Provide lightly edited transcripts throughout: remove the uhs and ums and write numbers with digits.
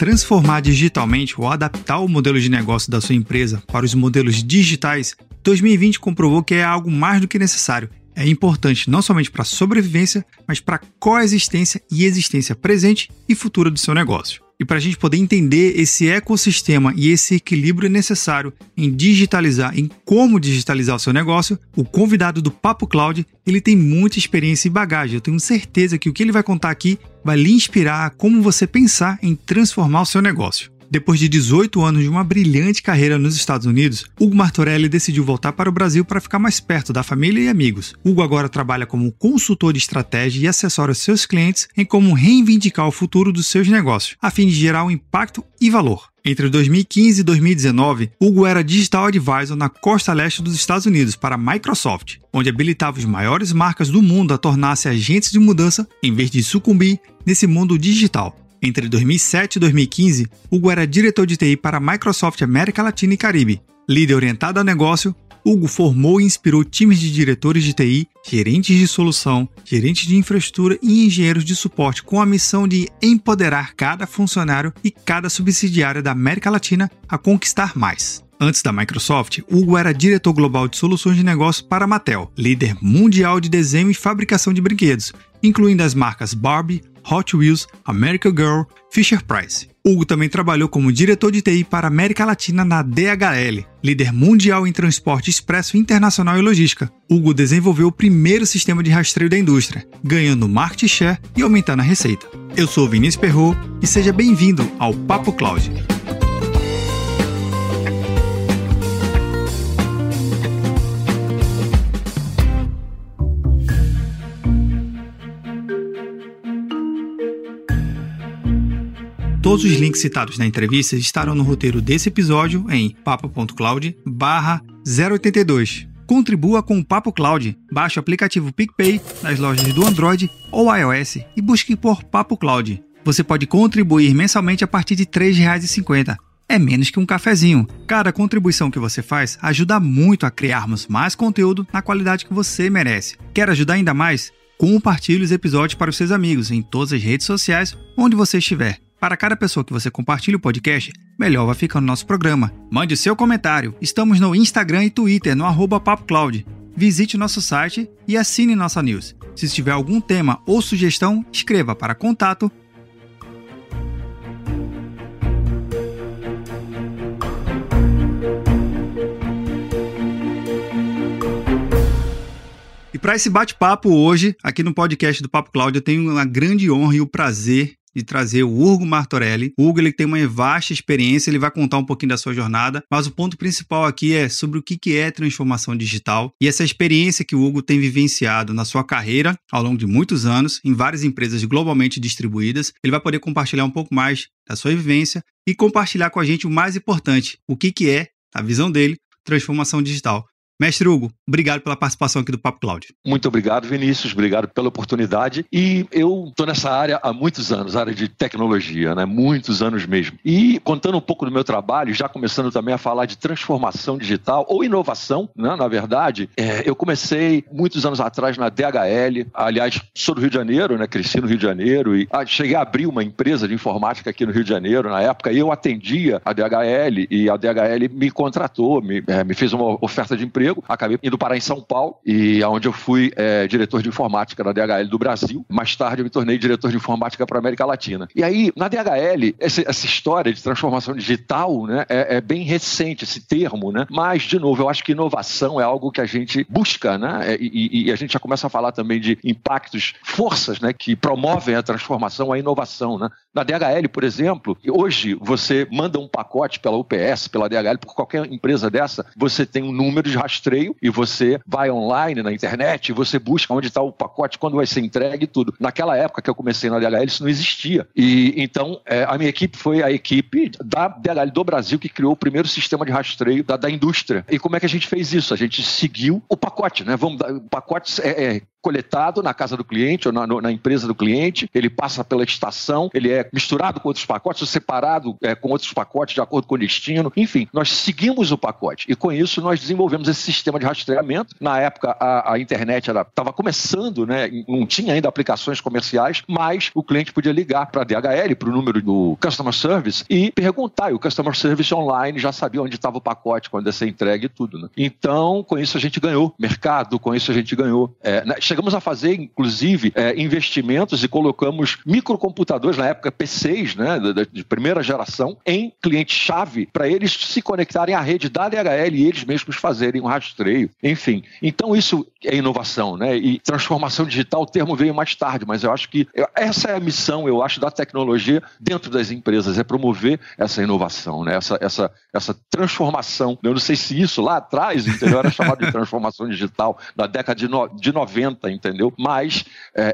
Transformar digitalmente ou adaptar o modelo de negócio da sua empresa para os modelos digitais, 2020 comprovou que é algo mais do que necessário. É importante não somente para a sobrevivência, mas para a coexistência e existência presente e futura do seu negócio. E para a gente poder entender esse ecossistema e esse equilíbrio necessário em digitalizar, em como digitalizar o seu negócio, o convidado do Papo Cloud, ele tem muita experiência e bagagem. Eu tenho certeza que o que ele vai contar aqui vai lhe inspirar a como você pensar em transformar o seu negócio. Depois de 18 anos de uma brilhante carreira nos Estados Unidos, Hugo Martorelli decidiu voltar para o Brasil para ficar mais perto da família e amigos. Hugo agora trabalha como consultor de estratégia e assessora seus clientes em como reivindicar o futuro dos seus negócios, a fim de gerar um impacto e valor. Entre 2015 e 2019, Hugo era Digital Advisor na costa leste dos Estados Unidos para a Microsoft, onde habilitava as maiores marcas do mundo a tornar-se agentes de mudança em vez de sucumbir nesse mundo digital. Entre 2007 e 2015, Hugo era diretor de TI para a Microsoft América Latina e Caribe. Líder orientado ao negócio, Hugo formou e inspirou times de diretores de TI, gerentes de solução, gerentes de infraestrutura e engenheiros de suporte com a missão de empoderar cada funcionário e cada subsidiária da América Latina a conquistar mais. Antes da Microsoft, Hugo era diretor global de soluções de negócio para a Mattel, líder mundial de desenho e fabricação de brinquedos, incluindo as marcas Barbie, Hot Wheels, American Girl, Fisher-Price. Hugo também trabalhou como diretor de TI para a América Latina na DHL, líder mundial em transporte expresso internacional e logística. Hugo desenvolveu o primeiro sistema de rastreio da indústria, ganhando market share e aumentando a receita. Eu sou o Vinícius Perrot e seja bem-vindo ao Papo Cloud. Todos os links citados na entrevista estarão no roteiro desse episódio em papo.cloud/082. Contribua com o Papo Cloud, baixe o aplicativo PicPay nas lojas do Android ou iOS e busque por Papo Cloud. Você pode contribuir mensalmente a partir de R$ 3,50. É menos que um cafezinho. Cada contribuição que você faz ajuda muito a criarmos mais conteúdo na qualidade que você merece. Quer ajudar ainda mais? Compartilhe os episódios para os seus amigos em todas as redes sociais onde você estiver. Para cada pessoa que você compartilha o podcast, melhor vai ficar no nosso programa. Mande o seu comentário. Estamos no Instagram e Twitter, no @PapoCloud. Visite nosso site e assine nossa news. Se tiver algum tema ou sugestão, escreva para contato. E para esse bate-papo hoje, aqui no podcast do Papo Cloud, eu tenho a grande honra e o prazer de trazer o Hugo Martorelli. O Hugo, ele tem uma vasta experiência, ele vai contar um pouquinho da sua jornada, mas o ponto principal aqui é sobre o que é transformação digital e essa experiência que o Hugo tem vivenciado na sua carreira ao longo de muitos anos, em várias empresas globalmente distribuídas. Ele vai poder compartilhar um pouco mais da sua vivência e compartilhar com a gente o mais importante, o que é, a visão dele, transformação digital. Mestre Hugo, obrigado pela participação aqui do Papo Cloud. Muito obrigado, Vinícius. Obrigado pela oportunidade. E eu estou nessa área há muitos anos, área de tecnologia, né? Muitos anos mesmo. E contando um pouco do meu trabalho, já começando também a falar de transformação digital ou inovação, né? Na verdade, eu comecei muitos anos atrás na DHL. Aliás, sou do Rio de Janeiro, né? Cresci no Rio de Janeiro e cheguei a abrir uma empresa de informática aqui no Rio de Janeiro na época. E eu atendia a DHL e a DHL me contratou, me fez uma oferta de emprego. Acabei indo parar em São Paulo, e onde eu fui diretor de informática na DHL do Brasil. Mais tarde eu me tornei diretor de informática para a América Latina. E aí, na DHL, essa história de transformação digital, né, é bem recente esse termo, né? Mas, de novo, eu acho que inovação é algo que a gente busca, né? E a gente já começa a falar também de impactos, forças, né, que promovem a transformação, a inovação, né? Na DHL, por exemplo, hoje você manda um pacote pela UPS, pela DHL, por qualquer empresa dessa, você tem um número de rastreio e você vai online na internet, você busca onde está o pacote, quando vai ser entregue e tudo. Naquela época que eu comecei na DHL, isso não existia. E então, a minha equipe foi a equipe da DHL do Brasil que criou o primeiro sistema de rastreio da indústria. E como é que a gente fez isso? A gente seguiu o pacote, né? O pacote coletado na casa do cliente ou na empresa do cliente, ele passa pela estação, ele é misturado com outros pacotes, ou separado com outros pacotes de acordo com o destino. Enfim, nós seguimos o pacote e com isso nós desenvolvemos esse sistema de rastreamento. Na época a internet estava começando, né? Não tinha ainda aplicações comerciais, mas o cliente podia ligar para a DHL, para o número do Customer Service e perguntar. E o Customer Service online já sabia onde estava o pacote, quando ia ser entregue e tudo, né? Então, com isso a gente ganhou mercado, com isso a gente ganhou... Chegamos a fazer, inclusive, investimentos e colocamos microcomputadores, na época PCs, né, de primeira geração, em cliente-chave para eles se conectarem à rede da DHL e eles mesmos fazerem um rastreio. Enfim, então isso é inovação, né? E transformação digital, o termo veio mais tarde, mas eu acho que essa é a missão, eu acho, da tecnologia dentro das empresas, é promover essa inovação, né? Essa transformação. Eu não sei se isso lá atrás, entendeu? Era chamado de transformação digital, na década de 90, entendeu? Mas,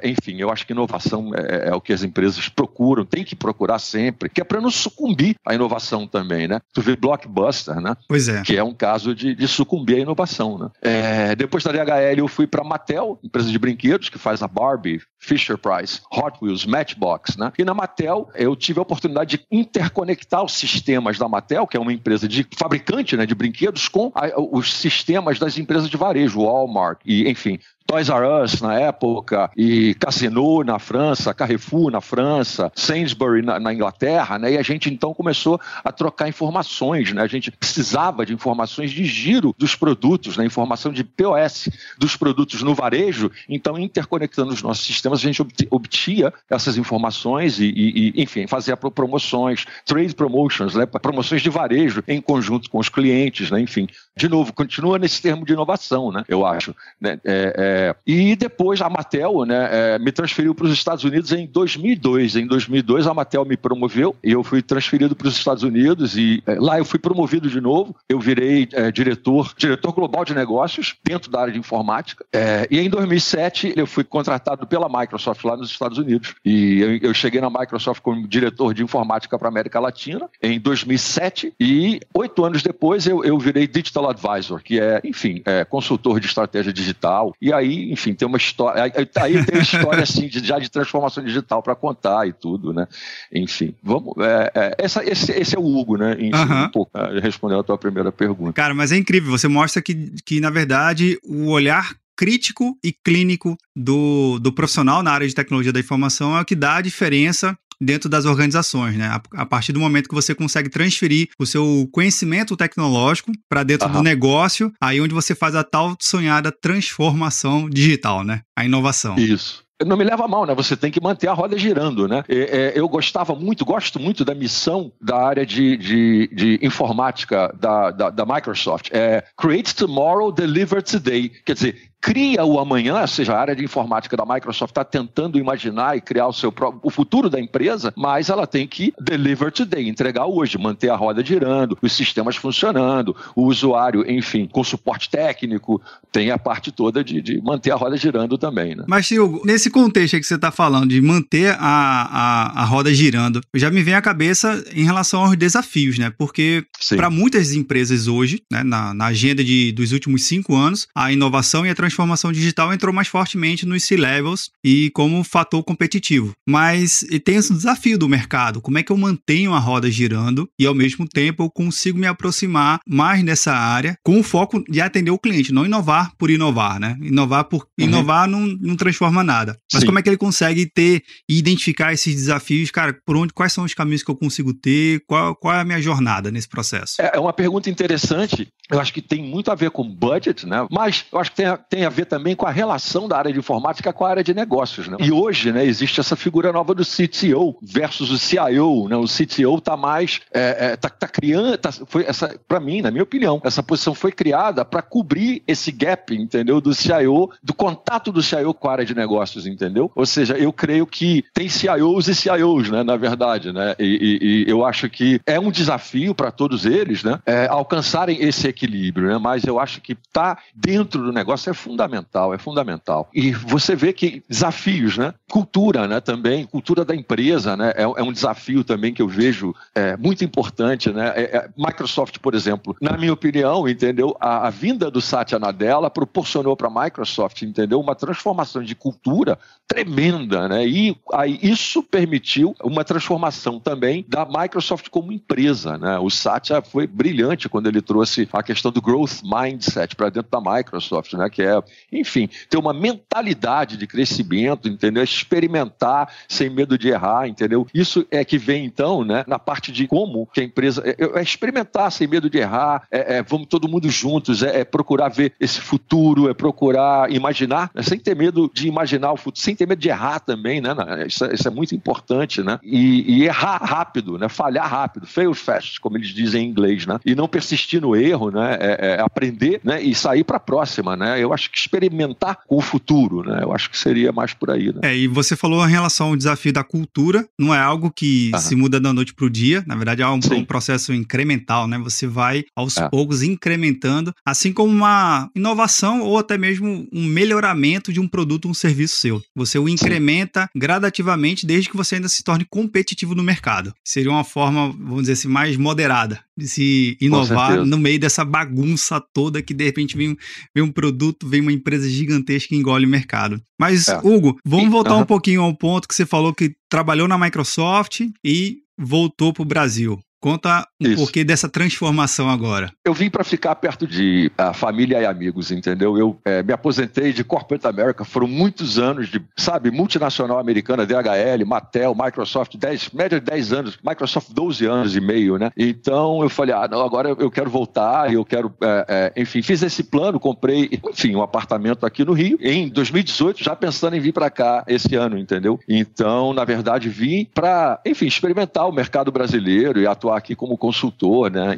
enfim, eu acho que inovação é o que as empresas procuram, tem que procurar sempre, que é para não sucumbir à inovação também, né? Tu vê Blockbuster, né? Pois é. Que é um caso de sucumbir à inovação, né? Depois da DHL eu fui para Mattel, empresa de brinquedos que faz a Barbie, Fisher-Price, Hot Wheels, Matchbox, né? E na Mattel eu tive a oportunidade de interconectar os sistemas da Mattel, que é uma empresa de fabricante, né, de brinquedos, com os sistemas das empresas de varejo, Walmart e, enfim, Toys R Us na época, e Casino na França, Carrefour na França, Sainsbury na Inglaterra, né? E a gente então começou a trocar informações, né? A gente precisava de informações de giro dos produtos, né? Informação de POS dos produtos no varejo, então interconectando os nossos sistemas a gente obtinha essas informações e enfim, fazia promoções, trade promotions, né? Promoções de varejo em conjunto com os clientes, né? Enfim, de novo, continua nesse termo de inovação, né? Eu acho, né? E depois a Mattel, né, me transferiu para os Estados Unidos em 2002. Em 2002 a Mattel me promoveu e eu fui transferido para os Estados Unidos e lá eu fui promovido de novo. Eu virei diretor global de negócios dentro da área de informática. E em 2007 eu fui contratado pela Microsoft lá nos Estados Unidos. E eu cheguei na Microsoft como diretor de informática para a América Latina em 2007 e 8 anos depois eu virei Digital Advisor, que é, enfim, consultor de estratégia digital. E aí, enfim, tem uma história. Aí tem uma história assim, já de transformação digital para contar e tudo, né? Enfim, vamos. Esse é o Hugo, né? Enfim, um pouco, respondendo a tua primeira pergunta. Cara, mas é incrível. Você mostra que na verdade, o olhar crítico e clínico do profissional na área de tecnologia da informação é o que dá a diferença dentro das organizações, né? A partir do momento que você consegue transferir o seu conhecimento tecnológico para dentro do negócio, aí onde você faz a tal sonhada transformação digital, né? A inovação. Isso. Não me leva a mal, né? Você tem que manter a roda girando, né? Eu gosto muito da missão da área de informática da Microsoft. Create tomorrow, deliver today. Quer dizer, cria o amanhã, ou seja, a área de informática da Microsoft está tentando imaginar e criar o futuro da empresa, mas ela tem que deliver today, entregar hoje, manter a roda girando, os sistemas funcionando, o usuário, enfim, com suporte técnico, tem a parte toda de manter a roda girando também, né? Mas, Hugo, nesse contexto aí que você está falando, de manter a roda girando, já me vem à cabeça em relação aos desafios, né? Porque para muitas empresas hoje, né, na agenda dos últimos 5 anos, a inovação e a transformação digital entrou mais fortemente nos C-Levels e como fator competitivo. Mas tem esse desafio do mercado. Como é que eu mantenho a roda girando e, ao mesmo tempo, eu consigo me aproximar mais dessa área com o foco de atender o cliente, não inovar por inovar, né? Inovar não transforma nada. Mas como é que ele consegue ter e identificar esses desafios? Cara, quais são os caminhos que eu consigo ter? Qual é a minha jornada nesse processo? É uma pergunta interessante. Eu acho que tem muito a ver com budget, né? Mas eu acho que tem a ver também com a relação da área de informática com a área de negócios, né? E hoje, né, existe essa figura nova do CTO versus o CIO, né? O CTO está mais... tá criando... para mim, na minha opinião, essa posição foi criada para cobrir esse gap, entendeu? Do CIO, do contato do CIO com a área de negócios, entendeu? Ou seja, eu creio que tem CIOs e CIOs, né? Na verdade, né? E eu acho que é um desafio para todos eles, né? Alcançarem esse equilíbrio, né? Mas eu acho que tá dentro do negócio é fundamental, é fundamental. E você vê que desafios, né? Cultura, né? Também, cultura da empresa, né? É um desafio também que eu vejo muito importante, né? Microsoft, por exemplo, na minha opinião, entendeu? A vinda do Satya Nadella proporcionou para a Microsoft, entendeu? Uma transformação de cultura tremenda, né? E aí, isso permitiu uma transformação também da Microsoft como empresa, né? O Satya foi brilhante quando ele trouxe a questão do growth mindset para dentro da Microsoft, né? Que é, enfim, ter uma mentalidade de crescimento, entendeu? Experimentar sem medo de errar, entendeu? Isso é que vem, então, né? Na parte de como que a empresa... É experimentar sem medo de errar, vamos todo mundo juntos, procurar ver esse futuro, procurar imaginar, né? Sem ter medo de imaginar o futuro, sem ter medo de errar também, né? Isso é muito importante, né? E errar rápido, né? Falhar rápido, fail fast, como eles dizem em inglês, né? E não persistir no erro, né? Aprender, né? E sair para a próxima, né? Eu acho que experimentar com o futuro, né? Eu acho que seria mais por aí, né? E você falou em relação ao desafio da cultura, não é algo que se muda da noite para o dia, na verdade é um processo incremental, né? Você vai aos poucos incrementando, assim como uma inovação ou até mesmo um melhoramento de um produto ou um serviço seu. Você o incrementa gradativamente desde que você ainda se torne competitivo no mercado. Seria uma forma, vamos dizer assim, mais moderada de se inovar no meio dessa bagunça toda que de repente vem um produto, vem uma empresa gigantesca que engole o mercado. Mas, Hugo, vamos voltar um pouquinho ao ponto que você falou que trabalhou na Microsoft e voltou para o Brasil. Conta um porquê dessa transformação agora. Eu vim para ficar perto de família e amigos, entendeu? Eu me aposentei de Corporate America, foram muitos anos de, sabe, multinacional americana, DHL, Mattel, Microsoft, média de 10 anos, Microsoft 12 anos e meio, né? Então eu falei, não, agora eu quero voltar, eu quero, enfim, fiz esse plano, comprei, enfim, um apartamento aqui no Rio, em 2018, já pensando em vir para cá esse ano, entendeu? Então, na verdade, vim para, enfim, experimentar o mercado brasileiro e atuar aqui como consultor, né,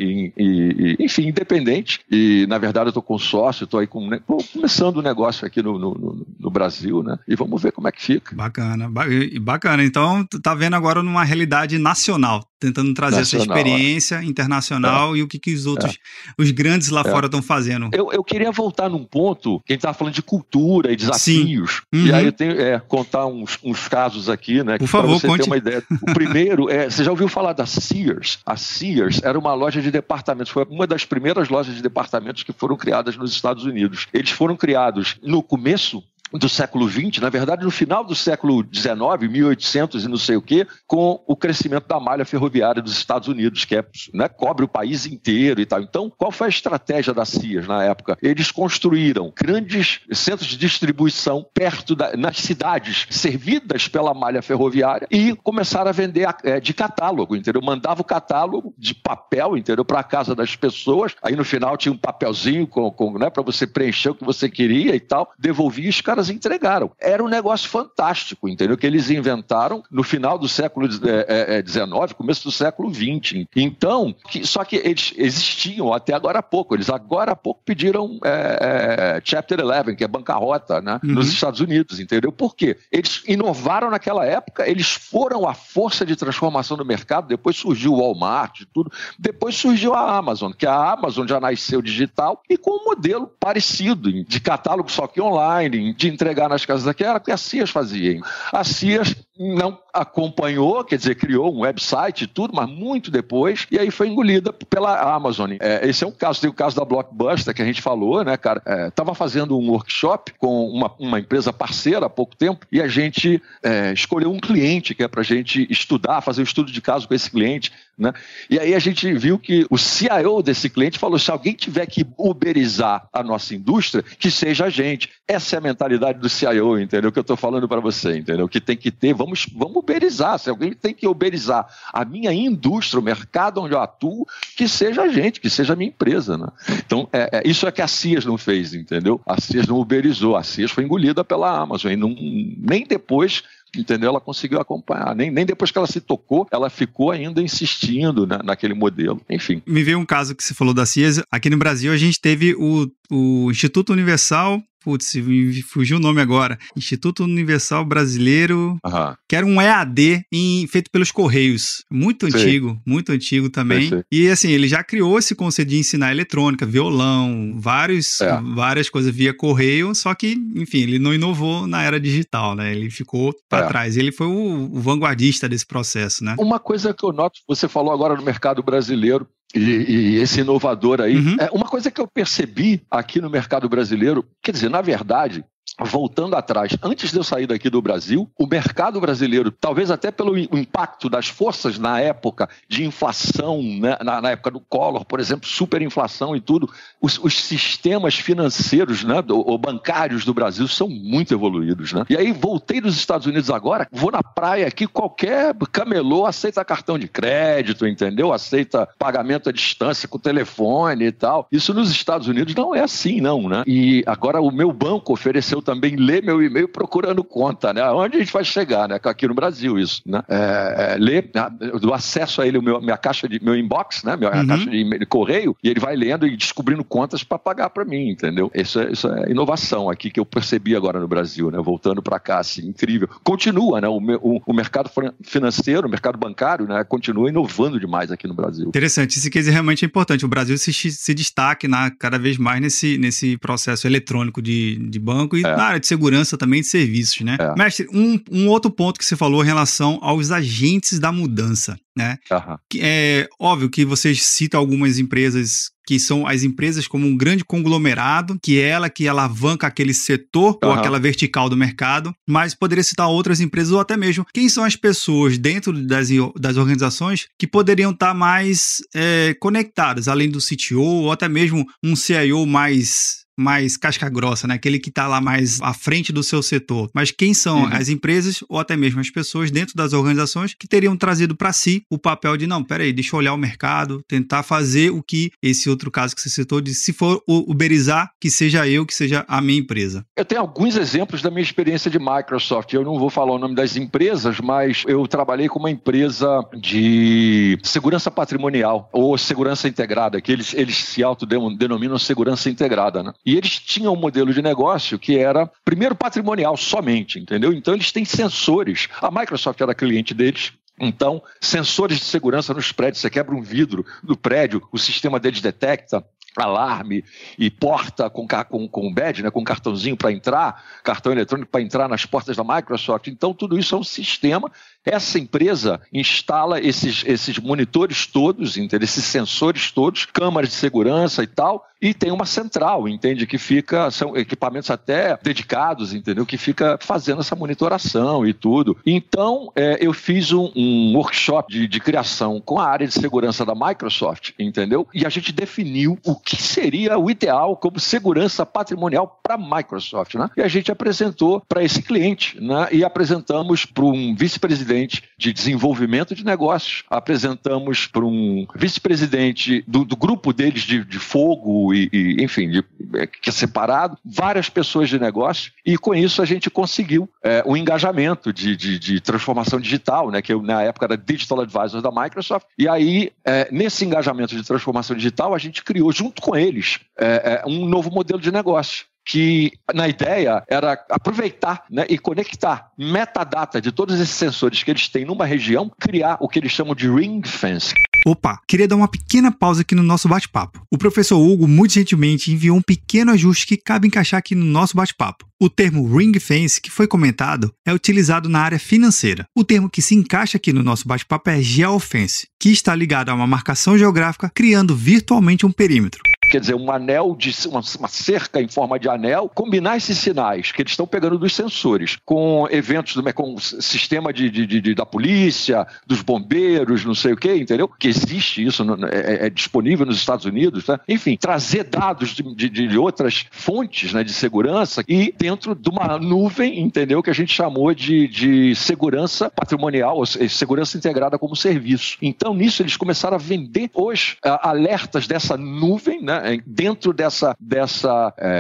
enfim, independente, e na verdade eu estou com sócio, estou aí começando o negócio aqui no Brasil, né, e vamos ver como é que fica. Bacana, então tá vendo agora numa realidade nacional, tentando trazer essa experiência internacional e o que os outros, os grandes lá fora estão fazendo. Eu queria voltar num ponto que a gente estava falando de cultura e desafios, e aí eu tenho contar uns casos aqui, né, para você ter uma ideia. O primeiro, você já ouviu falar da Sears? A Sears era uma loja de departamentos, foi uma das primeiras lojas de departamentos que foram criadas nos Estados Unidos. Eles foram criados no começo do século XX, na verdade no final do século XIX, 1800 e não sei o quê, com o crescimento da malha ferroviária dos Estados Unidos, que cobre o país inteiro e tal. Então, qual foi a estratégia da Sears na época? Eles construíram grandes centros de distribuição nas cidades servidas pela malha ferroviária e começaram a vender de catálogo, entendeu? Mandava o catálogo de papel, entendeu? Para a casa das pessoas, aí no final tinha um papelzinho para você preencher o que você queria e tal, devolvia os caras entregaram. Era um negócio fantástico, entendeu? Que eles inventaram no final do século XIX, começo do século XX. Então, só que eles existiam até agora há pouco. Eles agora há pouco pediram Chapter 11, que é bancarrota, né? Nos Estados Unidos, entendeu? Por quê? Eles inovaram naquela época, eles foram a força de transformação do mercado, depois surgiu o Walmart e tudo, depois surgiu a Amazon, que a Amazon já nasceu digital e com um modelo parecido, de catálogo só que online, de entregar nas casas daquela, porque a Sears fazia. A Sears não acompanhou, quer dizer, criou um website e tudo, mas muito depois, e aí foi engolida pela Amazon. Esse é um caso, tem o caso da Blockbuster, que a gente falou, né, cara? Estava fazendo um workshop com uma empresa parceira há pouco tempo, e a gente escolheu um cliente que é pra gente estudar, fazer um estudo de caso com esse cliente, né? E aí a gente viu que o CIO desse cliente falou, se alguém tiver que uberizar a nossa indústria, que seja a gente. Essa é a mentalidade do CIO, entendeu? Que eu estou falando para você, entendeu? Que tem que ter, vamos uberizar. Se alguém tem que uberizar a minha indústria, o mercado onde eu atuo, que seja a gente, que seja a minha empresa, né? Então, isso é que a Sears não fez, entendeu? A Sears não uberizou, a Sears foi engolida pela Amazon, e nem depois... Entendeu? Ela conseguiu acompanhar. Nem depois que ela se tocou, ela ficou ainda insistindo naquele modelo. Enfim. Me veio um caso que você falou da Sears. Aqui no Brasil, a gente teve o Instituto Universal Putz, me fugiu o nome agora. Instituto Universal Brasileiro. Uhum. Que era um EAD feito pelos Correios. Muito antigo, muito antigo também. Sim. E assim, ele já criou esse conceito de ensinar eletrônica, violão, várias coisas via correio, só que, enfim, ele não inovou na era digital, né? Ele ficou para trás. Ele foi o vanguardista desse processo, né? Uma coisa que eu noto, você falou agora no mercado brasileiro, e esse inovador aí, uhum. Uma coisa que eu percebi aqui no mercado brasileiro, quer dizer, na verdade, voltando atrás, antes de eu sair daqui do Brasil, o mercado brasileiro, talvez até pelo impacto das forças na época de inflação, né? Na época do Collor, por exemplo, superinflação e tudo, os sistemas financeiros, né? ou bancários do Brasil são muito evoluídos, né? E aí voltei dos Estados Unidos agora, vou na praia aqui, qualquer camelô aceita cartão de crédito, entendeu? Aceita pagamento à distância com telefone e tal. Isso nos Estados Unidos não é assim, não, né? E agora o meu banco ofereceu também ler meu e-mail procurando conta, né? Onde a gente vai chegar, né? Aqui no Brasil, isso, né? Ler, do acesso a ele, minha caixa de meu inbox, né? Minha caixa de e-mail, de correio, e ele vai lendo e descobrindo contas para pagar para mim, entendeu? Isso é inovação aqui que eu percebi agora no Brasil, né? Voltando para cá, assim, incrível. Continua, né? O mercado financeiro, o mercado bancário, né? Continua inovando demais aqui no Brasil. Interessante. Esse case realmente é importante. O Brasil se destaque cada vez mais nesse processo eletrônico de banco e na área de segurança também, de serviços, né? Mestre, um outro ponto que você falou em relação aos agentes da mudança, né? Uhum. É óbvio que você cita algumas empresas que são as empresas como um grande conglomerado, que é ela que alavanca aquele setor ou aquela vertical do mercado, mas poderia citar outras empresas ou até mesmo quem são as pessoas dentro das organizações que poderiam estar mais conectadas, além do CTO ou até mesmo um CIO mais casca grossa, né? Aquele que está lá mais à frente do seu setor. Mas quem são as empresas ou até mesmo as pessoas dentro das organizações que teriam trazido para si o papel de, não, peraí, deixa eu olhar o mercado, tentar fazer o que esse outro caso que você citou, de se for uberizar, que seja eu, que seja a minha empresa. Eu tenho alguns exemplos da minha experiência de Microsoft. Eu não vou falar o nome das empresas, mas eu trabalhei com uma empresa de segurança patrimonial ou segurança integrada, que eles se autodenominam segurança integrada, né? E eles tinham um modelo de negócio que era, primeiro, patrimonial somente, entendeu? Então, eles têm sensores. A Microsoft era cliente deles. Então, sensores de segurança nos prédios. Você quebra um vidro do prédio, o sistema deles detecta alarme e porta com badge, né, com cartãozinho para entrar, cartão eletrônico para entrar nas portas da Microsoft. Então, tudo isso é um sistema. Essa empresa instala esses monitores todos, entende? Esses sensores todos, câmaras de segurança e tal, e tem uma central, entende? Que fica, são equipamentos até dedicados, entendeu? Que fica fazendo essa monitoração e tudo. Então, eu fiz um workshop de criação com a área de segurança da Microsoft, entendeu? E a gente definiu o que seria o ideal como segurança patrimonial para a Microsoft, né? E a gente apresentou para esse cliente, né? E apresentamos para um vice-presidente de desenvolvimento de negócios, apresentamos para um vice-presidente do grupo deles de fogo e enfim, que é separado, várias pessoas de negócio, e com isso a gente conseguiu um engajamento de transformação digital, né? Que eu, na época, era Digital Advisor da Microsoft, e aí, nesse engajamento de transformação digital, a gente criou, junto com eles, um novo modelo de negócio, que na ideia era aproveitar, né, e conectar metadata de todos esses sensores que eles têm numa região, criar o que eles chamam de ring fence. Opa, queria dar uma pequena pausa aqui no nosso bate-papo. O professor Hugo, muito gentilmente, enviou um pequeno ajuste que cabe encaixar aqui no nosso bate-papo. O termo ring fence, que foi comentado, é utilizado na área financeira. O termo que se encaixa aqui no nosso bate-papo é geofence, que está ligado a uma marcação geográfica, criando virtualmente um perímetro. Quer dizer, um anel, uma cerca em forma de anel, combinar esses sinais que eles estão pegando dos sensores com eventos, com o sistema da polícia, dos bombeiros, não sei o quê, entendeu? Que existe isso, é disponível nos Estados Unidos, né? Enfim, trazer dados de outras fontes, né, de segurança, e dentro de uma nuvem, entendeu? Que a gente chamou de segurança patrimonial, ou segurança integrada como serviço. Então, nisso, eles começaram a vender os alertas dessa nuvem, né? né, dentro dessa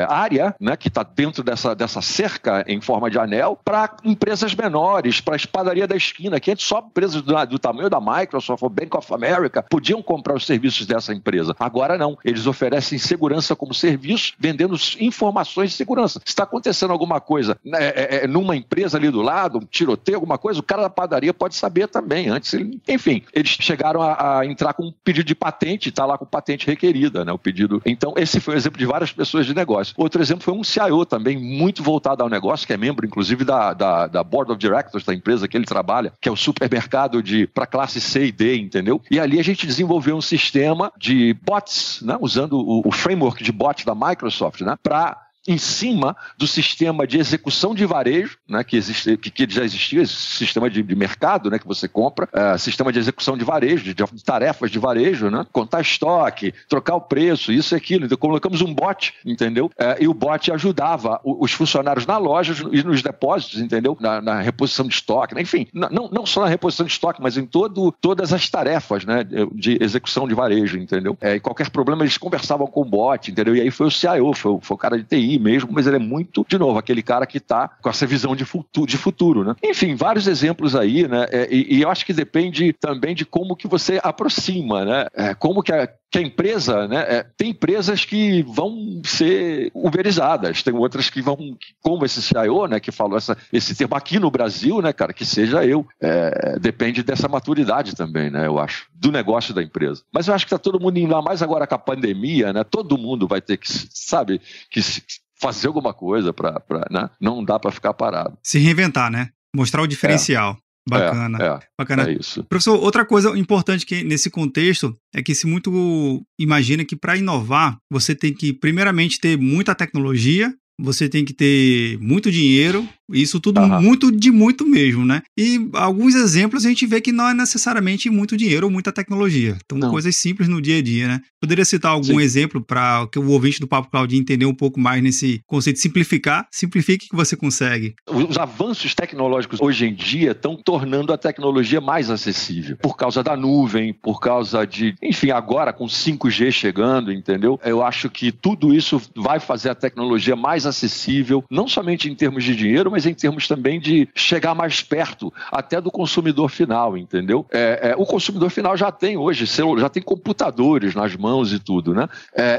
área, né, que está dentro dessa cerca em forma de anel, para empresas menores, para a espadaria da esquina, que antes só empresas do tamanho da Microsoft ou Bank of America podiam comprar os serviços dessa empresa. Agora não, eles oferecem segurança como serviço, vendendo informações de segurança. Se está acontecendo alguma coisa, né, numa empresa ali do lado, um tiroteio, alguma coisa, o cara da padaria pode saber também. Antes, enfim, eles chegaram a entrar com um pedido de patente, está lá com patente requerida, né, o pedido. Então, esse foi um exemplo de várias pessoas de negócio. Outro exemplo foi um CIO também, muito voltado ao negócio, que é membro, inclusive, da Board of Directors da empresa que ele trabalha, que é o supermercado para classe C e D, entendeu? E ali a gente desenvolveu um sistema de bots, né, usando o framework de bots da Microsoft, né, para em cima do sistema de execução de varejo, né, que já existia, esse sistema de mercado, né, que você compra, sistema de execução de varejo, de tarefas de varejo, né, contar estoque, trocar o preço, isso e aquilo. Então, colocamos um bot, entendeu? E o bot ajudava os funcionários na loja e nos depósitos, entendeu? Na reposição de estoque, né? Enfim, não só na reposição de estoque, mas em todas as tarefas, né, de execução de varejo, entendeu? E qualquer problema, eles conversavam com o bot, entendeu? E aí foi o CIO, foi o cara de TI, mesmo, mas ele é muito, de novo, aquele cara que está com essa visão de futuro, né? Enfim, vários exemplos aí, né? E eu acho que depende também de como que você aproxima, né? Como que a empresa, né? Tem empresas que vão ser uberizadas, tem outras que vão, como esse CIO, né, que falou esse termo aqui no Brasil, né, cara, que seja eu. Depende dessa maturidade também, né, eu acho, do negócio da empresa. Mas eu acho que está todo mundo indo lá, mais agora com a pandemia, né? Todo mundo vai ter que, sabe, que fazer alguma coisa para, né? Não dá para ficar parado. Se reinventar, né? Mostrar o diferencial. Bacana. Bacana. É isso. Professor, outra coisa importante que nesse contexto é que se muito imagina que para inovar, você tem que primeiramente ter muita tecnologia, você tem que ter muito dinheiro, isso tudo muito mesmo, né? E alguns exemplos a gente vê que não é necessariamente muito dinheiro ou muita tecnologia. Então, coisas simples no dia a dia, né? Poderia citar algum exemplo para que o ouvinte do Papo Cloud entender um pouco mais nesse conceito de simplificar? Simplifique que você consegue. Os avanços tecnológicos hoje em dia estão tornando a tecnologia mais acessível, por causa da nuvem, por causa de... Enfim, agora com 5G chegando, entendeu? Eu acho que tudo isso vai fazer a tecnologia mais acessível, não somente em termos de dinheiro, mas em termos também de chegar mais perto até do consumidor final, entendeu? O consumidor final já tem hoje, já tem computadores nas mãos e tudo, né?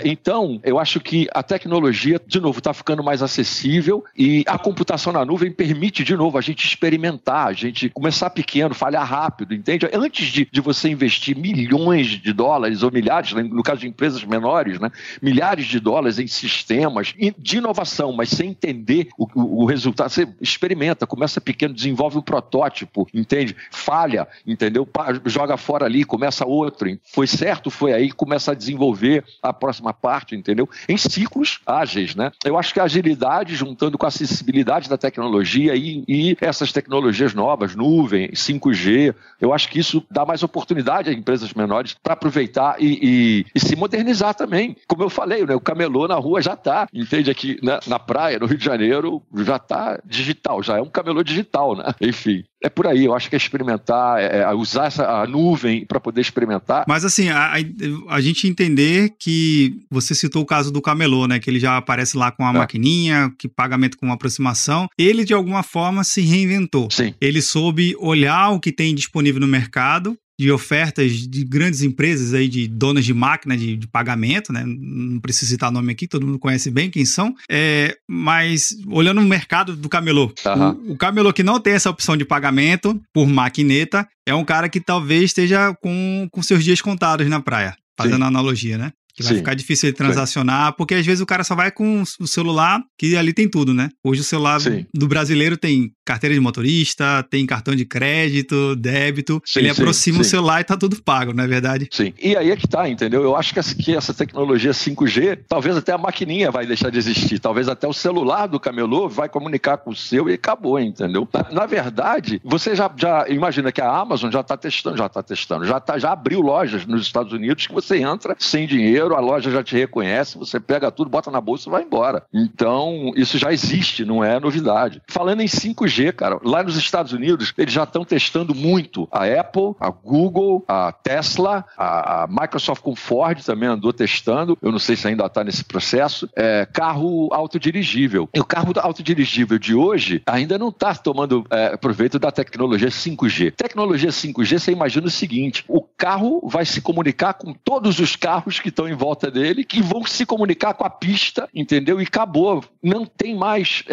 Então, eu acho que a tecnologia, de novo, está ficando mais acessível e a computação na nuvem permite, de novo, a gente experimentar, a gente começar pequeno, falhar rápido, entende? Antes de você investir milhões de dólares ou milhares, no caso de empresas menores, né? Milhares de dólares em sistemas de inovação, mas sem entender o resultado. Você experimenta, começa pequeno, desenvolve um protótipo, entende? Falha, entendeu? Joga fora ali, começa outro. Foi certo, foi aí, começa a desenvolver a próxima parte, entendeu? Em ciclos ágeis, né? Eu acho que a agilidade, juntando com a acessibilidade da tecnologia e essas tecnologias novas, nuvem, 5G, eu acho que isso dá mais oportunidade a empresas menores para aproveitar e se modernizar também. Como eu falei, né? O camelô na rua já está, entende? Aqui, né? Na praia, no Rio de Janeiro, já está digital, já é um camelô digital, né? Enfim, é por aí. Eu acho que é experimentar, usar a nuvem para poder experimentar. Mas assim, a gente entender que você citou o caso do camelô, né? Que ele já aparece lá com a maquininha, que pagamento com aproximação. Ele, de alguma forma, se reinventou. Sim. Ele soube olhar o que tem disponível no mercado, de ofertas de grandes empresas aí, de donas de máquina de pagamento, né? Não preciso citar nome aqui, todo mundo conhece bem quem são, mas olhando o mercado do camelô, o camelô que não tem essa opção de pagamento por maquineta, é um cara que talvez esteja com seus dias contados na praia, fazendo analogia, né? Que vai ficar difícil de transacionar, porque às vezes o cara só vai com o celular, que ali tem tudo, né? Hoje o celular do brasileiro tem carteira de motorista, tem cartão de crédito, débito, aproxima o celular e tá tudo pago, não é verdade? Sim, e aí é que tá, entendeu? Eu acho que essa tecnologia 5G, talvez até a maquininha vai deixar de existir, talvez até o celular do camelô vai comunicar com o seu e acabou, entendeu? Na verdade, você já imagina que a Amazon já tá testando, já abriu lojas nos Estados Unidos que você entra sem dinheiro, primeiro a loja já te reconhece, você pega tudo, bota na bolsa e vai embora. Então, isso já existe, não é novidade. Falando em 5G, cara, lá nos Estados Unidos, eles já estão testando muito a Apple, a Google, a Tesla, a Microsoft com Ford também andou testando, eu não sei se ainda está nesse processo, carro autodirigível. E o carro autodirigível de hoje ainda não está tomando proveito da tecnologia 5G. Tecnologia 5G, você imagina o seguinte, o carro vai se comunicar com todos os carros que estão em volta dele, que vão se comunicar com a pista, entendeu? E acabou. Não tem mais...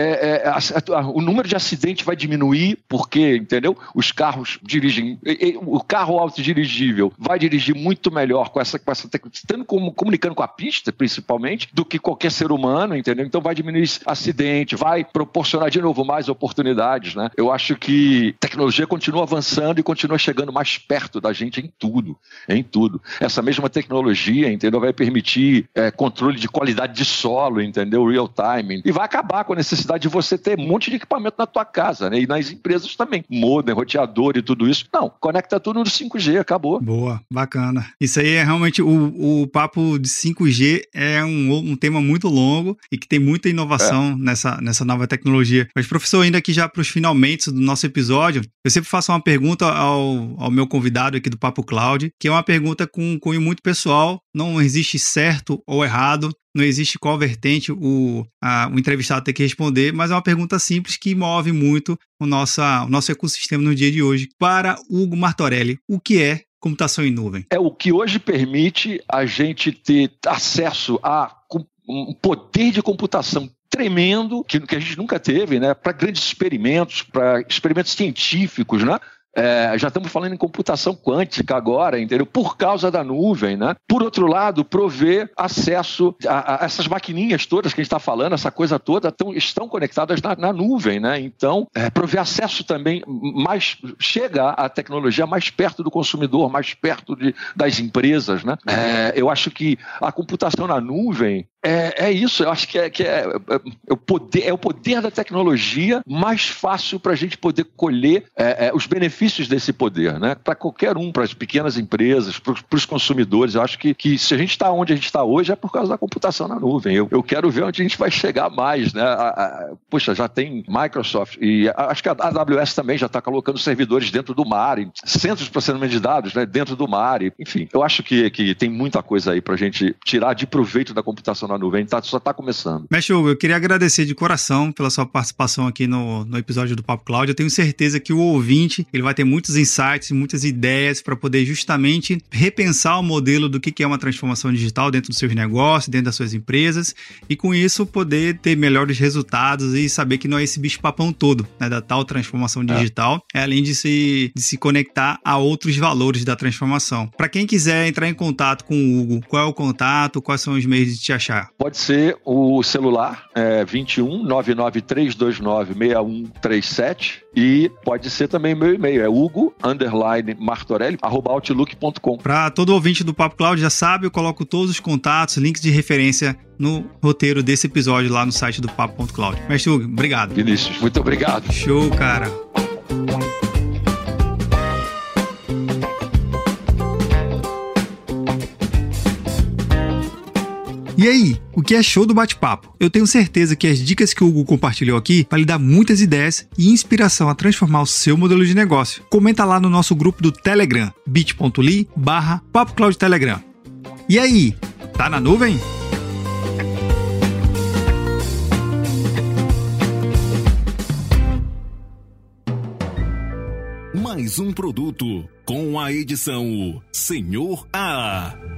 o número de acidentes vai diminuir, porque, entendeu? Os carros dirigem... o carro autodirigível vai dirigir muito melhor com essa tecnologia, comunicando com a pista, principalmente, do que qualquer ser humano, entendeu? Então vai diminuir acidente, vai proporcionar de novo mais oportunidades, né? Eu acho que a tecnologia continua avançando e continua chegando mais perto da gente em tudo, em tudo. Essa mesma tecnologia, entendeu? Vai permitir controle de qualidade de solo, entendeu? Real time. E vai acabar com a necessidade de você ter um monte de equipamento na tua casa, né? E nas empresas também. Modem, roteador e tudo isso. Não, conecta tudo no 5G, acabou. Boa, bacana. Isso aí é realmente o papo de 5G é um tema muito longo e que tem muita inovação nessa nova tecnologia. Mas, professor, ainda aqui já para os finalmente do nosso episódio, eu sempre faço uma pergunta ao meu convidado aqui do Papo Cloud, que é uma pergunta com um cunho muito pessoal, não existe certo ou errado, não existe qual vertente o entrevistado tem que responder, mas é uma pergunta simples que move muito o nosso ecossistema no dia de hoje. Para Hugo Martorelli, o que é computação em nuvem? É o que hoje permite a gente ter acesso a um poder de computação tremendo, que a gente nunca teve, né? Para grandes experimentos, para experimentos científicos, né? Já estamos falando em computação quântica agora, entendeu? Por causa da nuvem, né? Por outro lado, prover acesso a essas maquininhas todas que a gente está falando, essa coisa toda, estão conectadas na nuvem, né? Então, prover acesso também, chega a tecnologia mais perto do consumidor, mais perto das empresas, né? Eu acho que a computação na nuvem é isso, eu acho que é o poder da tecnologia mais fácil para a gente poder colher os benefícios desse poder, né? Para qualquer um, para as pequenas empresas, para os consumidores. Eu acho que se a gente está onde a gente está hoje é por causa da computação na nuvem. Eu quero ver onde a gente vai chegar mais, né? Poxa, já tem Microsoft e acho que a AWS também já está colocando servidores dentro do mar, centros de processamento de dados, né? Dentro do mar. Enfim, eu acho que tem muita coisa aí para a gente tirar de proveito da computação na nuvem, só está começando. Mestre Hugo, eu queria agradecer de coração pela sua participação aqui no episódio do Papo Cloud. Eu tenho certeza que o ouvinte ele vai ter muitos insights, muitas ideias para poder justamente repensar o modelo do que é uma transformação digital dentro dos seus negócios, dentro das suas empresas e com isso poder ter melhores resultados e saber que não é esse bicho papão todo, né, da tal transformação digital, além de se conectar a outros valores da transformação. Para quem quiser entrar em contato com o Hugo, qual é o contato, quais são os meios de te achar? Pode ser o celular, 21 99329 6137 e pode ser também meu e-mail, é hugo_martorelli@outlook.com. Para todo ouvinte do Papo Cloud já sabe, eu coloco todos os contatos, links de referência no roteiro desse episódio lá no site do Papo.Cloud. Mestre Hugo, obrigado. Vinícius, muito obrigado. Show, cara. E aí, o que achou do bate-papo? Eu tenho certeza que as dicas que o Hugo compartilhou aqui vai lhe dar muitas ideias e inspiração a transformar o seu modelo de negócio. Comenta lá no nosso grupo do Telegram, bit.ly/papocloudtelegram. E aí, tá na nuvem? Mais um produto com a edição Senhor A.